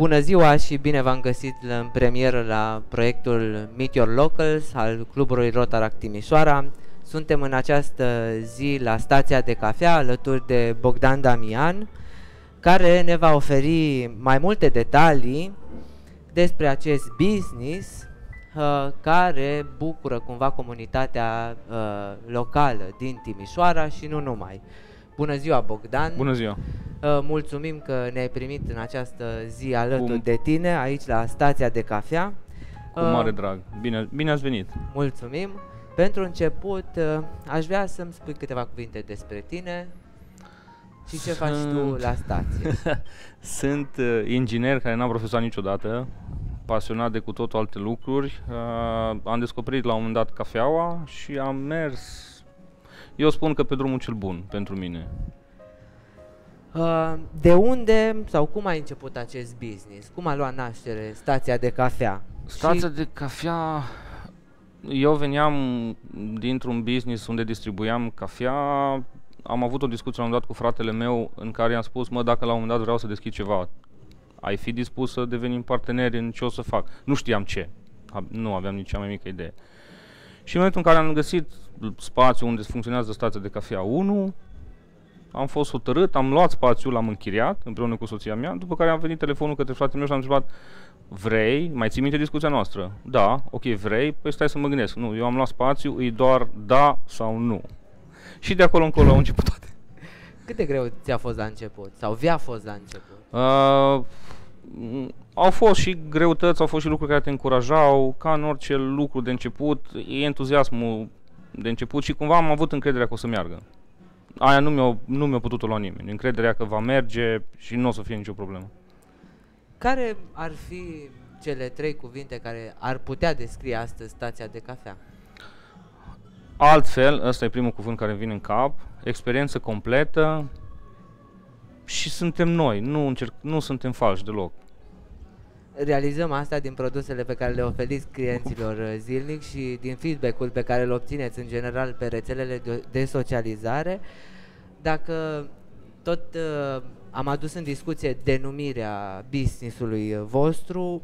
Bună ziua și bine v-am găsit în premieră la proiectul Meet Your Locals al clubului Rotaract Timișoara. Suntem în această zi la Stația de Cafea alături de Bogdan Damian, care ne va oferi mai multe detalii despre acest business care bucură cumva comunitatea locală din Timișoara și nu numai. Bună ziua, Bogdan! Bună ziua! Mulțumim că ne-ai primit în această zi alături de tine, aici la Stația de Cafea. Cu mare drag! Bine ați venit! Mulțumim! Pentru început, aș vrea să-mi spui câteva cuvinte despre tine și ce faci tu la stație. Sunt inginer care n-am profesat niciodată, pasionat de cu totul alte lucruri. Am descoperit la un moment dat cafeaua și am mers. Eu spun că pe drumul cel bun pentru mine. De unde sau cum a început acest business? Cum a luat naștere Stația de Cafea? Stația de Cafea... Eu veneam dintr-un business unde distribuiam cafea. Am avut o discuție la un moment dat cu fratele meu în care i-am spus: mă, dacă la un moment dat vreau să deschid ceva, ai fi dispus să devenim parteneri în ce o să fac? Nu știam ce. Nu aveam nici cea mai mică idee. Și în momentul în care am găsit spațiu unde funcționează Stația de Cafea 1, am fost hotărât, am luat spațiul, l-am închiriat împreună cu soția mea, după care am venit telefonul către fratele meu și am întrebat: vrei? Mai ții minte discuția noastră? Da, ok, vrei? Păi stai să mă gândesc. Nu, eu am luat spațiu, e doar da sau nu. Și de acolo încolo au început toate. Cât de greu ți-a fost la început? Sau vi-a fost la început? Au fost și greutăți, au fost și lucruri care te încurajau, ca în orice lucru de început, e entuziasmul de început și cumva am avut încrederea că o să meargă. Aia nu mi-a putut-o lua nimeni, încrederea că va merge și nu o să fie nicio problemă. Care ar fi cele trei cuvinte care ar putea descrie astăzi Stația de Cafea? Altfel, ăsta e primul cuvânt care vine în cap, experiență completă și suntem noi, nu suntem falși deloc. Realizăm asta din produsele pe care le oferiți clienților zilnic și din feedback-ul pe care îl obțineți în general pe rețelele de socializare. Dacă tot am adus în discuție denumirea business-ului vostru,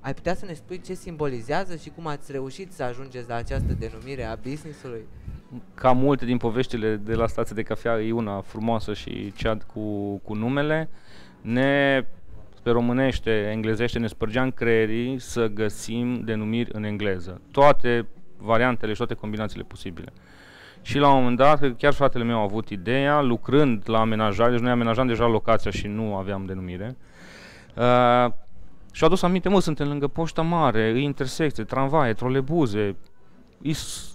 ai putea să ne spui ce simbolizează și cum ați reușit să ajungeți la această denumire a business-ului? Ca multe din poveștile de la Stația de Cafea, e una frumoasă și cea cu numele. Pe românește, englezește, ne spărgeam creierii să găsim denumiri în engleză. Toate variantele și toate combinațiile posibile. Și la un moment dat, chiar fratele meu a avut ideea, lucrând la amenajare, deci noi amenajam deja locația și nu aveam denumire, și-a adus aminte: mă, suntem lângă Poșta Mare, e intersecție, tramvaie, trolebuze,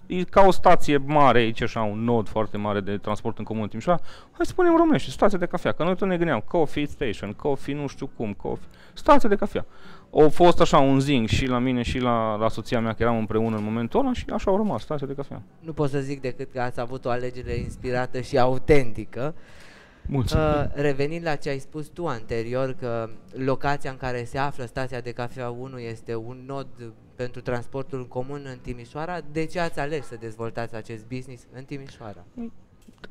e ca o stație mare aici, așa, un nod foarte mare de transport în comun Timișoara. Hai să punem românește, Stația de Cafea, că noi tot ne gândeam coffee station, coffee nu știu cum, coffee, Stația de Cafea. A fost așa un zing și la mine și la soția mea, că eram împreună în momentul ăla, și așa au rămas Stația de Cafea. Nu pot să zic decât că ați avut o alegere inspirată și autentică. Revenind la ce ai spus tu anterior, că locația în care se află Stația de Cafea 1 este un nod pentru transportul comun în Timișoara, de ce ați ales să dezvoltați acest business în Timișoara?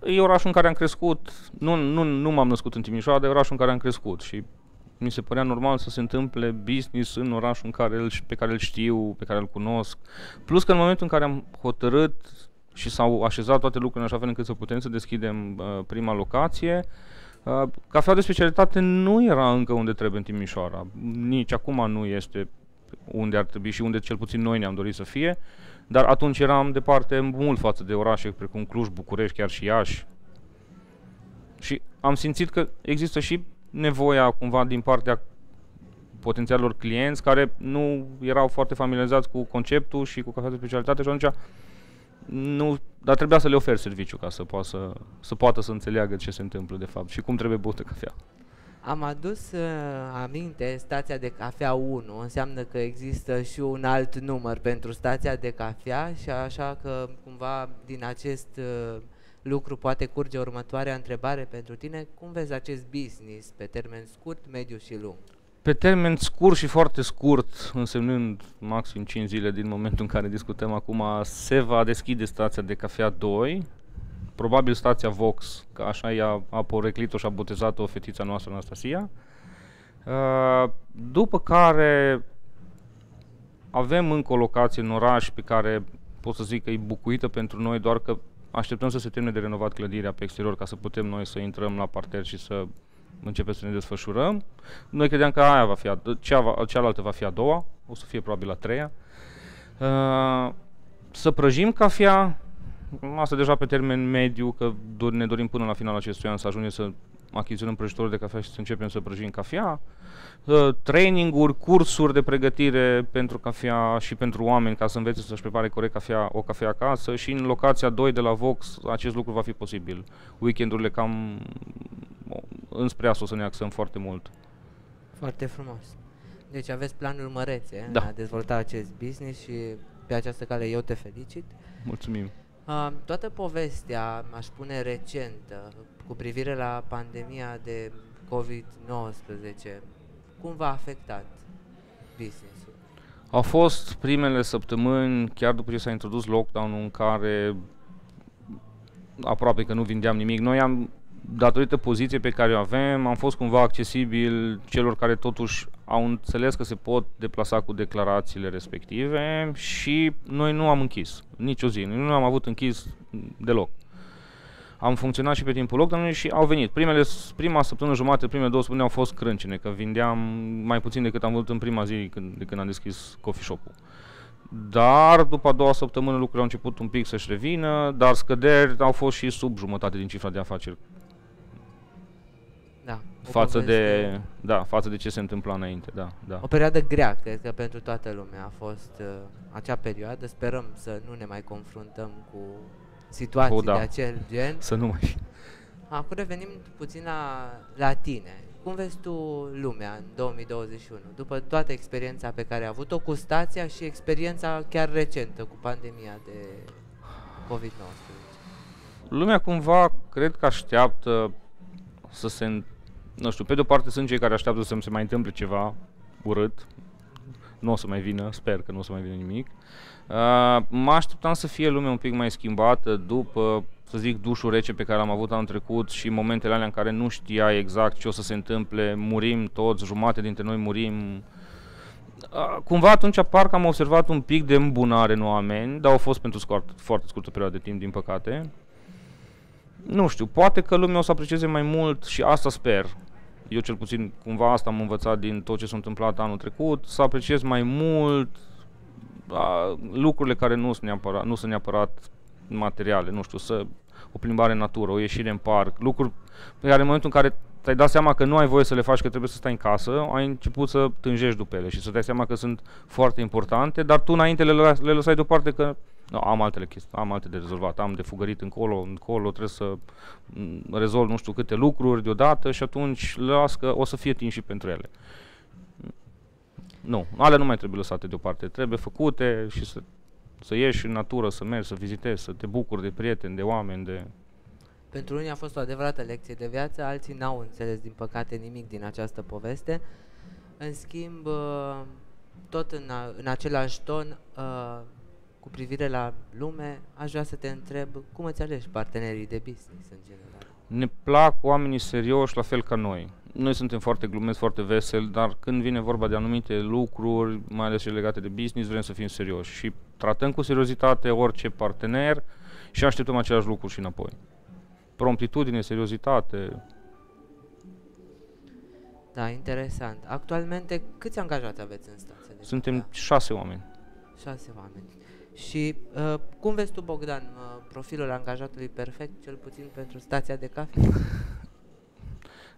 E orașul în care am crescut, nu m-am născut în Timișoara, dar e orașul în care am crescut și mi se părea normal să se întâmple business în orașul în care pe care îl știu, pe care îl cunosc. Plus că în momentul în care am hotărât și s-au așezat toate lucrurile în așa fel încât să putem să deschidem prima locație, cafea de specialitate nu era încă unde trebuie în Timișoara, nici acum nu este unde ar trebui și unde cel puțin noi ne-am dorit să fie, dar atunci eram departe mult față de orașe precum Cluj, București, chiar și Iași. Și am simțit că există și nevoia cumva din partea potențialilor clienți care nu erau foarte familiarizați cu conceptul și cu cafea de specialitate și atunci dar trebuia să le oferi serviciu ca să poată să înțeleagă ce se întâmplă de fapt și cum trebuie băută cafea. Am adus aminte Stația de Cafea 1, înseamnă că există și un alt număr pentru Stația de Cafea și așa că cumva din acest lucru poate curge următoarea întrebare pentru tine: cum vezi acest business pe termen scurt, mediu și lung? Pe termen scurt și foarte scurt, însemnând maxim 5 zile din momentul în care discutăm acum, se va deschide Stația de Cafea 2, probabil Stația Vox, că așa i-a poreclit-o și a botezat-o fetița noastră Anastasia. După care avem încă o locație în oraș pe care pot să zic că e bucuită pentru noi, doar că așteptăm să se termine de renovat clădirea pe exterior ca să putem noi să intrăm la parter și să începem să ne desfășurăm. Noi credeam că aia va fi, cealaltă va fi a doua, o să fie probabil a treia. Să prăjim cafea, asta deja pe termen mediu, că ne dorim până la finalul acestui an să ajungem să achiziționăm prăjitorul de cafea și să începem să prăjim cafea. Traininguri, cursuri de pregătire pentru cafea și pentru oameni ca să învețe să-și prepare corect cafea, o cafea acasă, și în locația 2 de la Vox acest lucru va fi posibil. Weekendurile cam înspre asta o să ne axăm foarte mult. Foarte frumos. Deci aveți planuri mărețe, da, a dezvolta acest business și pe această cale eu te felicit. Mulțumim. Toată povestea, aș spune recentă, cu privire la pandemia de COVID-19, cum v-a afectat business-ul? Au fost primele săptămâni, chiar după ce s-a introdus lockdown-ul, în care aproape că nu vindeam nimic. Noi am, datorită poziției pe care o avem, am fost cumva accesibil celor care totuși au înțeles că se pot deplasa cu declarațiile respective și noi nu am închis nicio zi, noi nu am avut închis deloc. Am funcționat și pe timpul lockdown-ului și au venit. Prima săptămână jumate, primele două săptămâni au fost crâncene, că vindeam mai puțin decât am văzut în prima zi de când am deschis coffee shop-ul. Dar după a doua săptămână lucrurile au început un pic să-și revină, dar scăderi au fost și sub jumătate din cifra de afaceri. Da, față de ce se întâmpla înainte, da, da. O perioadă grea, cred că pentru toată lumea a fost acea perioadă. Sperăm să nu ne mai confruntăm cu situații de acel gen. Să nu mai. Acum revenim puțin la tine. Cum vezi tu lumea în 2021, după toată experiența pe care ai avut-o cu stația și experiența chiar recentă cu pandemia de COVID-19? Lumea cumva, cred că așteaptă să se, nu știu, pe de-o parte sunt cei care așteaptă să se mai întâmple ceva urât. Nu o să mai vină, sper că nu o să mai vină nimic. Mă așteptam să fie lumea un pic mai schimbată după, să zic, dușul rece pe care am avut anul trecut și momentele alea în care nu știai exact ce o să se întâmple, murim toți, jumate dintre noi murim. Cumva atunci parcă am observat un pic de îmbunare în oameni, dar au fost pentru foarte scurtă perioadă de timp, din păcate. Nu știu, poate că lumea o să aprecieze mai mult și asta sper. Eu cel puțin cumva asta am învățat din tot ce s-a întâmplat anul trecut, să apreciez mai mult lucrurile care nu sunt neapărat materiale, nu știu, o plimbare în natură, o ieșire în parc, lucruri pe care în momentul în care te-ai dat seama că nu ai voie să le faci, că trebuie să stai în casă, ai început să tânjești după ele și să dai seama că sunt foarte importante, dar tu înainte le lăsai deoparte că no, am altele chestii, am alte de rezolvat, am de fugărit încolo, trebuie să rezolv nu știu câte lucruri deodată și atunci las că o să fie timp și pentru ele. Nu, alea nu mai trebuie lăsate deoparte, trebuie făcute și să ieși în natură, să mergi, să vizitezi, să te bucuri de prieteni, de oameni, de... Pentru unii a fost o adevărată lecție de viață, alții n-au înțeles din păcate nimic din această poveste. În schimb, tot în același ton, cu privire la lume, aș vrea să te întreb cum îți alegi partenerii de business în general? Ne plac oamenii serioși la fel ca noi. Noi suntem foarte glumeți, foarte veseli, dar când vine vorba de anumite lucruri, mai ales cele legate de business, vrem să fim serioși și tratăm cu seriozitate orice partener și așteptăm același lucru și înapoi. Promptitudine, seriozitate. Da, interesant. Actualmente câți angajați aveți în stație? Suntem 6 oameni. 6 oameni. Și cum vezi tu, Bogdan, profilul angajatului perfect, cel puțin pentru stația de cafea?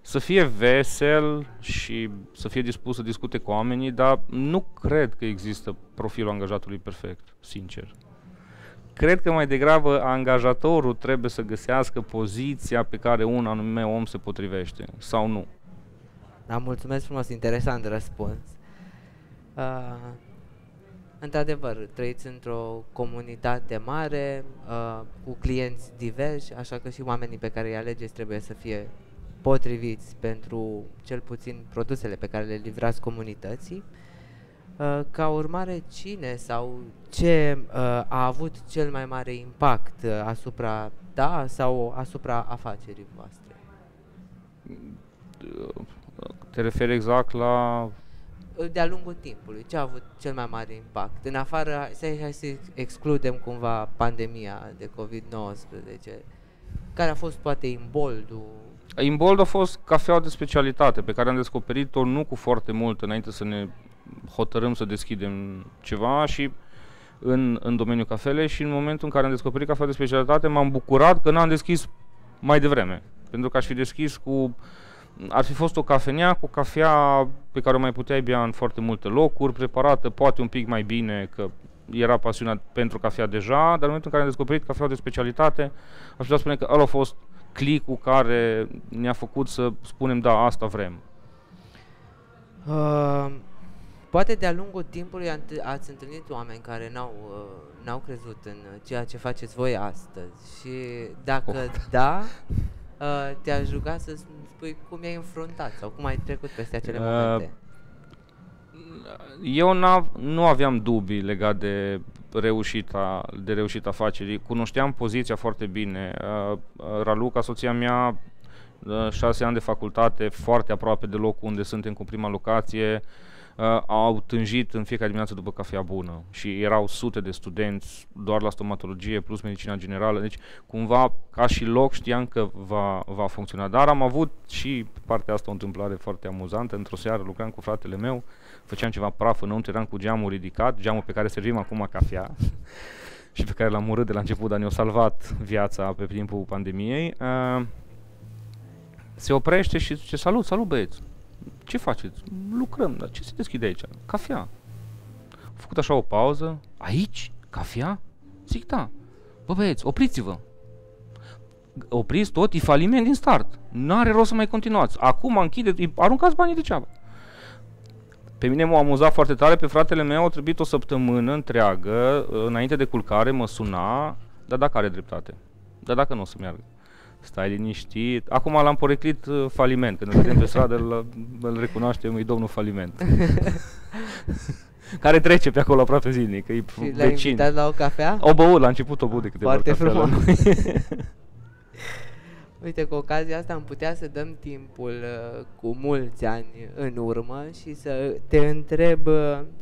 Să fie vesel și să fie dispus să discute cu oamenii, dar nu cred că există profilul angajatului perfect, sincer. Cred că mai degrabă angajatorul trebuie să găsească poziția pe care un anume om se potrivește, sau nu. Da, mulțumesc frumos, interesant răspuns. Într-adevăr, trăiți într-o comunitate mare, cu clienți diversi, așa că și oamenii pe care îi alegeți trebuie să fie potriviți pentru, cel puțin, produsele pe care le livrați comunității. Ca urmare, cine sau ce a avut cel mai mare impact asupra ta sau asupra afacerii voastre? Te referi exact la... de-a lungul timpului, ce a avut cel mai mare impact? În afară, hai să excludem cumva pandemia de COVID-19, care a fost poate imboldul? Imboldul a fost cafeaua de specialitate, pe care am descoperit-o nu cu foarte mult înainte să ne hotărâm să deschidem ceva și în domeniul cafelei, și în momentul în care am descoperit cafeaua de specialitate m-am bucurat că n-am deschis mai devreme, pentru că aș fi deschis cu... Ar fi fost o cafenea cu cafea pe care o mai puteai bea în foarte multe locuri, preparată poate un pic mai bine, că era pasiunea pentru cafea deja, dar în momentul în care am descoperit cafeaua de specialitate, aș putea spune că ăla a fost click-ul care ne-a făcut să spunem, da, asta vrem. Poate de-a lungul timpului ați întâlnit oameni care n-au crezut în ceea ce faceți voi astăzi și dacă da... te-a rugat să spui cum ai înfruntat sau cum ai trecut peste acele momente? Eu nu aveam dubii legat de reușita afacerii. Cunoșteam poziția foarte bine. Raluca, soția mea, 6 ani de facultate, foarte aproape de locul unde suntem cu prima locație, au tânjit în fiecare dimineață după cafea bună și erau sute de studenți doar la stomatologie plus medicina generală, deci cumva ca și loc știam că va funcționa, dar am avut și partea asta o întâmplare foarte amuzantă. Într-o seară lucram cu fratele meu, făceam ceva praf înăuntru, eram cu geamul ridicat, geamul pe care servim acum cafea și pe care l-am urât de la început, dar ne-a salvat viața pe timpul pandemiei. Se oprește și zice: salut băieți! Ce faceți? Lucrăm, dar ce se deschide aici? Cafea. Am făcut așa o pauză. Aici? Cafea? Zic da. Bă băieți, opriți-vă. Opriți tot, e faliment din start. N-are rost să mai continuați. Acum închideți, aruncați banii degeaba. Pe mine m-a amuzat foarte tare, pe fratele meu a trebuit o săptămână întreagă, înainte de culcare mă suna, dar dacă are dreptate, dar dacă nu o să meargă. Stai liniștit. Acum l-am poreclit faliment. Când îl vedem pe stradă, îl recunoaștem, e domnul faliment. Care trece pe acolo aproape zilnic, că e vecin. L-ai invitat la o cafea? O băut, la început o băut de câteva ori cafea la noi. Uite, cu ocazia asta am putea să dăm timpul cu mulți ani în urmă și să te întreb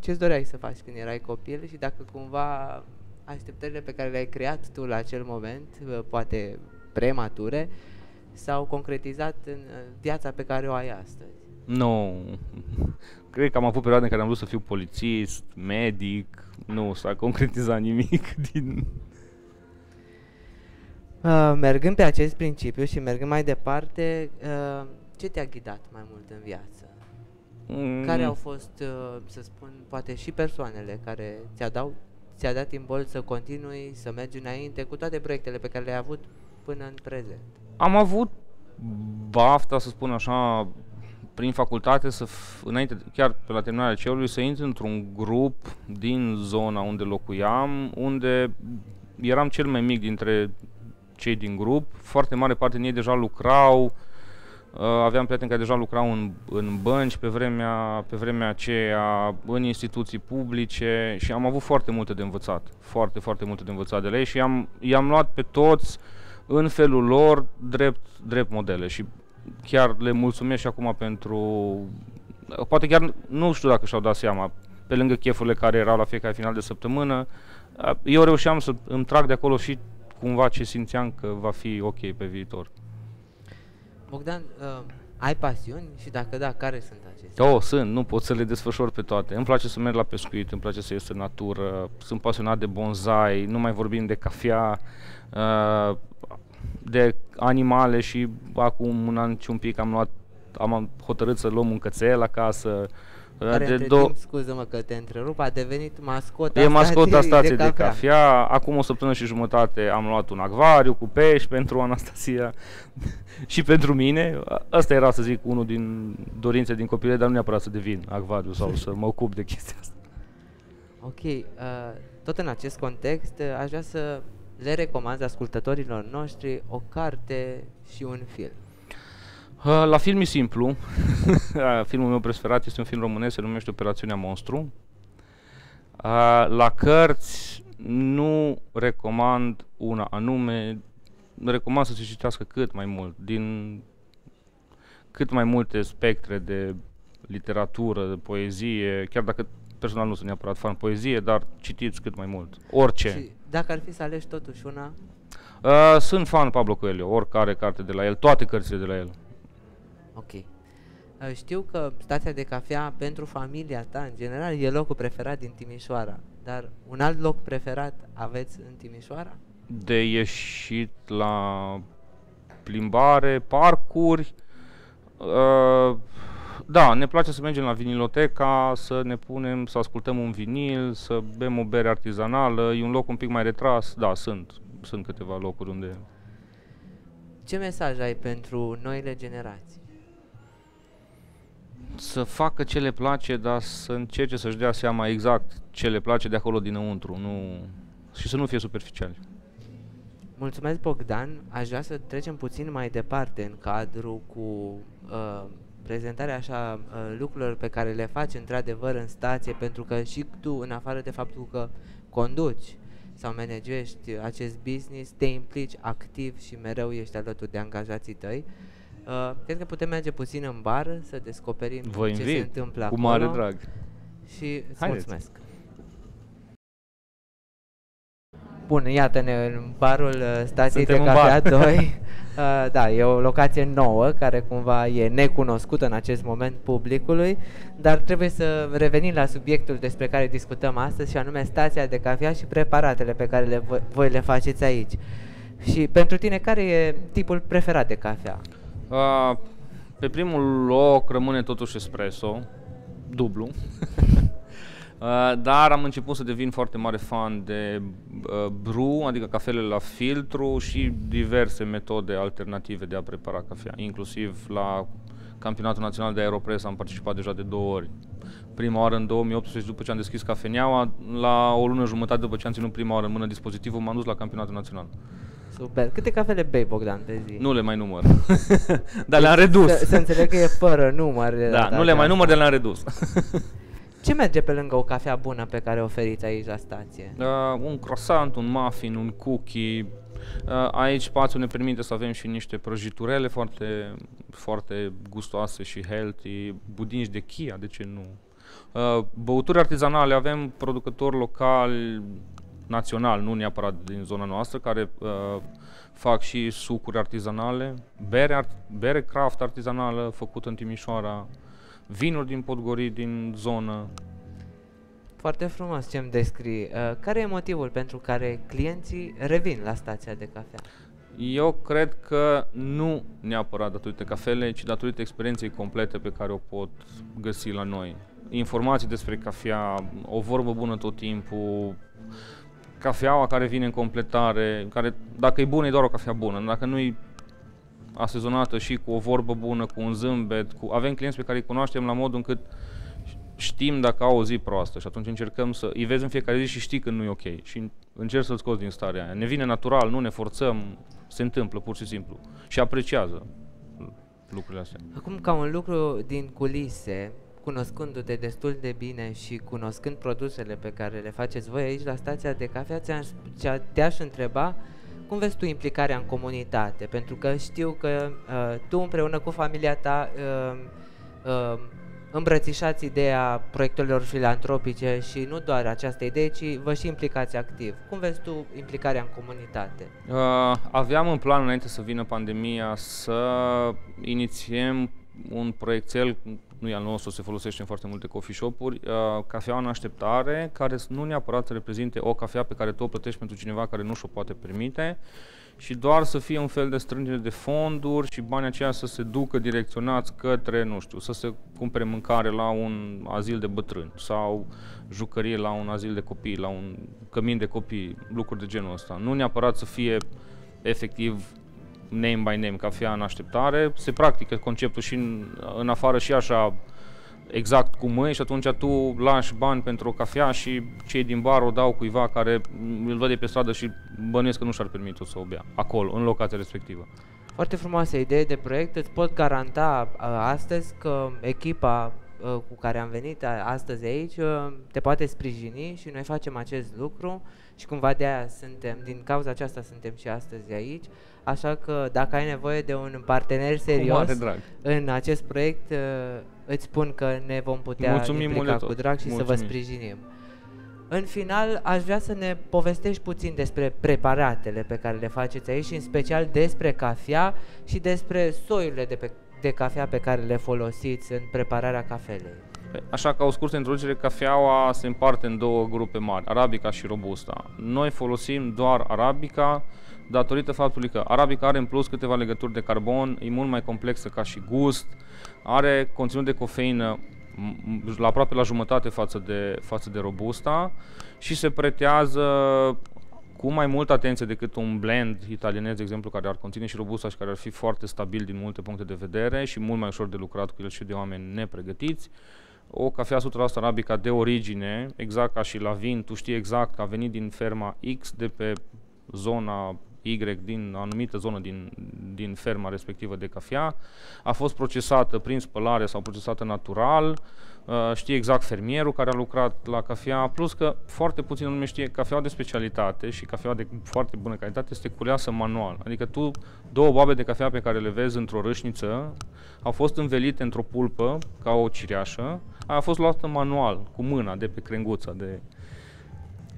ce-ți doreai să faci când erai copil și dacă cumva așteptările pe care le-ai creat tu la acel moment, poate premature, s-au concretizat în viața pe care o ai astăzi? Nu. Cred că am avut perioade în care am vrut să fiu polițist, medic, nu s-a concretizat nimic din... mergând pe acest principiu și mergând mai departe, ce te-a ghidat mai mult în viață? Care au fost, să spun, poate și persoanele care ți-a dat imbold să continui, să mergi înainte cu toate proiectele pe care le-ai avut până în prezent? Am avut bafta, să spun așa, prin facultate, înainte, chiar pe la terminarea liceului, să intru într-un grup din zona unde locuiam, unde eram cel mai mic dintre cei din grup, foarte mare parte din ei deja lucrau, aveam prieteni care deja lucrau în bănci pe vremea aceea, în instituții publice, și am avut foarte multe de învățat, foarte multe de învățat de la ei și i-am luat pe toți în felul lor drept modele și chiar le mulțumesc și acum pentru, poate chiar nu știu dacă și-au dat seama, pe lângă chefurile care erau la fiecare final de săptămână, eu reușeam să îmi trag de acolo și cumva ce simțeam că va fi ok pe viitor. Bogdan, ai pasiuni și dacă da, care sunt acestea? Oh, sunt, nu pot să le desfășor pe toate. Îmi place să merg la pescuit, îmi place să ies în natură, sunt pasionat de bonsai, nu mai vorbim de cafea, de animale și acum un an și un pic am hotărât să luăm un cățel acasă. Care între timp, scuză-mă că te întrerup, a devenit mascota stației de cafea. Acum o săptămână și jumătate am luat un acvariu cu pești pentru Anastasia și pentru mine. Asta era, să zic, unul din dorințe din copilărie, dar nu neapărat să devin acvariu sau să mă ocup de chestia asta. Ok, tot în acest context aș vrea să le recomand ascultătorilor noștri o carte și un film. La film e simplu. Filmul meu preferat este un film românesc, se numește Operațiunea Monstru. La cărți nu recomand una anume, recomand să se citească cât mai mult. Din cât mai multe spectre de literatură, de poezie, chiar dacă personal nu sunt neapărat fan poezie, dar citiți cât mai mult, orice. Și dacă ar fi să alegi totuși una? Sunt fan Pablo Coelho, oricare carte de la el, toate cărțile de la el. Ok. Știu că Stația de Cafea, pentru familia ta, în general, e locul preferat din Timișoara, dar un alt loc preferat aveți în Timișoara? De ieșit la plimbare, parcuri, da, ne place să mergem la viniloteca, să ne punem, să ascultăm un vinil, să bem o bere artizanală, e un loc un pic mai retras, da, sunt câteva locuri unde... Ce mesaj ai pentru noile generații? Să facă ce le place, dar să încerce să-și dea seama exact ce le place de acolo dinăuntru, nu... și să nu fie superficiali. Mulțumesc, Bogdan. Aș vrea să trecem puțin mai departe în cadrul cu prezentarea așa lucrurilor pe care le faci într-adevăr în stație, pentru că și tu, în afară de faptul că conduci sau managești acest business, te implici activ și mereu ești alături de angajații tăi. Cred că putem merge puțin în bar să descoperim ce se întâmplă acolo. Cu mare drag. Și îți mulțumesc. Bun, iată-ne în barul Stației de Cafea 2. Da, e o locație nouă care cumva e necunoscută în acest moment publicului, dar trebuie să revenim la subiectul despre care discutăm astăzi, și anume Stația de Cafea și preparatele pe care voi le faceți aici. Și pentru tine, care e tipul preferat de cafea? Pe primul loc rămâne totuși espresso, dublu. Dar am început să devin foarte mare fan de brew, adică cafele la filtru și diverse metode alternative de a prepara cafea. Inclusiv la Campionatul Național de Aeropress am participat deja de 2 ori. Prima oară în 2018, după ce am deschis cafeneaua, la o lună jumătate după ce am ținut prima oară în mână dispozitivul, m-am dus la Campionatul Național. Super. Câte cafele bei, Bogdan, pe zi? Nu le mai număr. Dar le-am redus. Să înțeleg că e fără număr. Da, nu le mai număr, dar le-am redus. Ce merge pe lângă o cafea bună pe care o oferiți aici la stație? Un croissant, un muffin, un cookie. Aici spațiul ne permite să avem și niște prăjiturele foarte, foarte gustoase și healthy, budinci de chia, de ce nu? Băuturi artizanale, avem producători locali, național, nu neapărat din zona noastră, care fac și sucuri artizanale, bere craft artizanală făcută în Timișoara, vinuri din Podgorii, din zonă. Foarte frumos ce îmi descrii. Care e motivul pentru care clienții revin la Stația de Cafea? Eu cred că nu neapărat datorită cafelei, ci datorită experienței complete pe care o pot găsi la noi. Informații despre cafea, o vorbă bună tot timpul, cafeaua care vine în completare, care dacă e bună e doar o cafea bună, dacă nu e asezonată și cu o vorbă bună, cu un zâmbet, cu... avem clienți pe care îi cunoaștem la modul încât știm dacă au o zi proastă și atunci încercăm să îi vezi în fiecare zi și știi când nu e ok și încerci să-l scoți din starea aia. Ne vine natural, nu ne forțăm, se întâmplă pur și simplu și apreciază lucrurile astea. Acum, ca un lucru din culise, cunoscându-te destul de bine și cunoscând produsele pe care le faceți voi aici la Stația de Cafea, te-aș întreba cum vezi tu implicarea în comunitate, pentru că știu că tu împreună cu familia ta îmbrățișați ideea proiectelor filantropice și nu doar această idee, ci vă și implicați activ. Cum vezi tu implicarea în comunitate? Aveam în plan, înainte să vină pandemia, să inițiem un proiectel, nu e al nostru, se folosește în foarte multe coffee shop-uri, cafea în așteptare, care nu neapărat să reprezinte o cafea pe care tu o plătești pentru cineva care nu și-o poate permite și doar să fie un fel de strângere de fonduri și banii aceia să se ducă direcționați către, nu știu, să se cumpere mâncare la un azil de bătrâni sau jucărie la un azil de copii, la un cămin de copii, lucruri de genul ăsta. Nu neapărat să fie efectiv name by name, cafea în așteptare, se practică conceptul și în afară și așa exact cu mâini și atunci tu lași bani pentru o cafea și cei din bar o dau cuiva care îl vede pe stradă și bănuiesc că nu și-ar permite să o bea acolo, în locația respectivă. Foarte frumoasă idee de proiect, îți pot garanta astăzi că echipa cu care am venit astăzi aici te poate sprijini și noi facem acest lucru și cumva de aia suntem, din cauza aceasta suntem și astăzi aici, așa că dacă ai nevoie de un partener serios în acest proiect, îți spun că ne vom putea implica cu drag și să vă sprijinim. În final, aș vrea să ne povestești puțin despre preparatele pe care le faceți aici și în special despre cafea și despre soiurile de cafea pe care le folosiți în prepararea cafelei. Așa că, o scurtă introducere, cafeaua se împarte în două grupe mari, arabica și robusta. Noi folosim doar arabica datorită faptului că arabica are în plus câteva legături de carbon, e mult mai complexă ca și gust, are conținut de cofeină la aproape la jumătate față de robusta și se pretează cu mai multă atenție decât un blend italienez, de exemplu, care ar conține și robusta și care ar fi foarte stabil din multe puncte de vedere și mult mai ușor de lucrat cu el și de oameni nepregătiți. O cafea 100% arabica de origine, exact ca și la vin, tu știi exact că a venit din ferma X de pe zona Y, din anumită zonă din ferma respectivă de cafea, a fost procesată prin spălare sau procesată natural, știe exact fermierul care a lucrat la cafea, plus că foarte puțin lume știe, cafeaua de specialitate și cafeaua de foarte bună calitate este culeasă manual, adică tu, două boabe de cafea pe care le vezi într-o râșniță au fost învelite într-o pulpă, ca o cireașă, a fost luată manual, cu mâna, de pe crenguța de...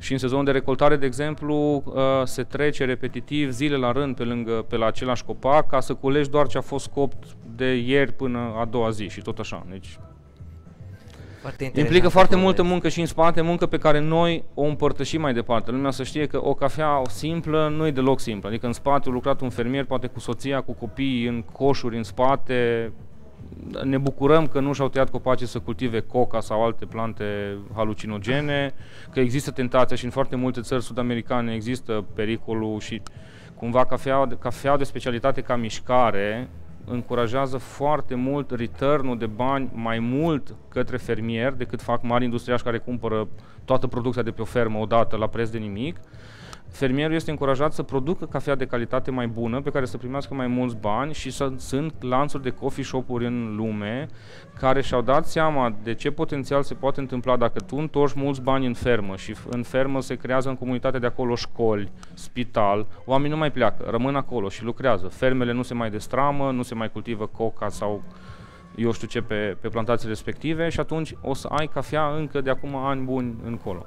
Și în sezonul de recoltare, de exemplu, se trece repetitiv zile la rând pe la același copac ca să culegi doar ce a fost copt de ieri până a doua zi și tot așa. Deci implică foarte multă muncă și în spate, muncă pe care noi o împărtășim mai departe. Lumea să știe că o cafea simplă nu e deloc simplă. Adică în spate a lucrat un fermier, poate cu soția, cu copiii, în coșuri, în spate. Ne bucurăm că nu și-au tăiat copacii să cultive coca sau alte plante halucinogene, că există tentația și în foarte multe țări sud-americane există pericolul și cumva cafea de specialitate ca mișcare încurajează foarte mult return-ul de bani mai mult către fermier decât fac mari industriași care cumpără toată producția de pe o fermă odată la preț de nimic. Fermierul este încurajat să producă cafea de calitate mai bună, pe care să primească mai mulți bani și sunt lanțuri de coffee shop-uri în lume care și-au dat seama de ce potențial se poate întâmpla dacă tu întorci mulți bani în fermă și în fermă se creează în comunitate de acolo școli, spital, oamenii nu mai pleacă, rămân acolo și lucrează. Fermele nu se mai destramă, nu se mai cultivă coca sau eu știu ce pe plantații respective și atunci o să ai cafea încă de acum ani buni încolo.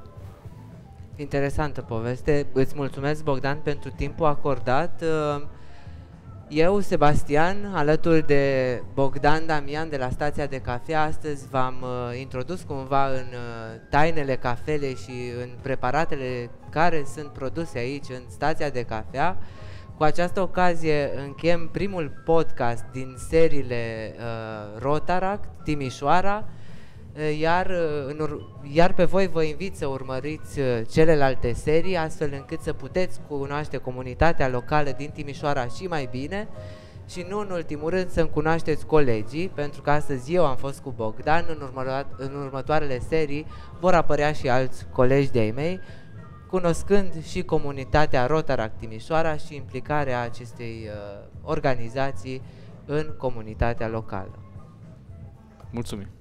Interesantă poveste. Îți mulțumesc, Bogdan, pentru timpul acordat. Eu, Sebastian, alături de Bogdan Damian de la Stația de Cafea, astăzi v-am introdus cumva în tainele cafelei și în preparatele care sunt produse aici în Stația de Cafea. Cu această ocazie încheiem primul podcast din seriile Rotaract Timișoara. Iar pe voi vă invit să urmăriți celelalte serii, astfel încât să puteți cunoaște comunitatea locală din Timișoara și mai bine și nu în ultimul rând să-mi cunoașteți colegii, pentru că astăzi eu am fost cu Bogdan, în următoarele serii vor apărea și alți colegi de-ai mei, cunoscând și comunitatea Rotaract Timișoara și implicarea acestei organizații în comunitatea locală. Mulțumim!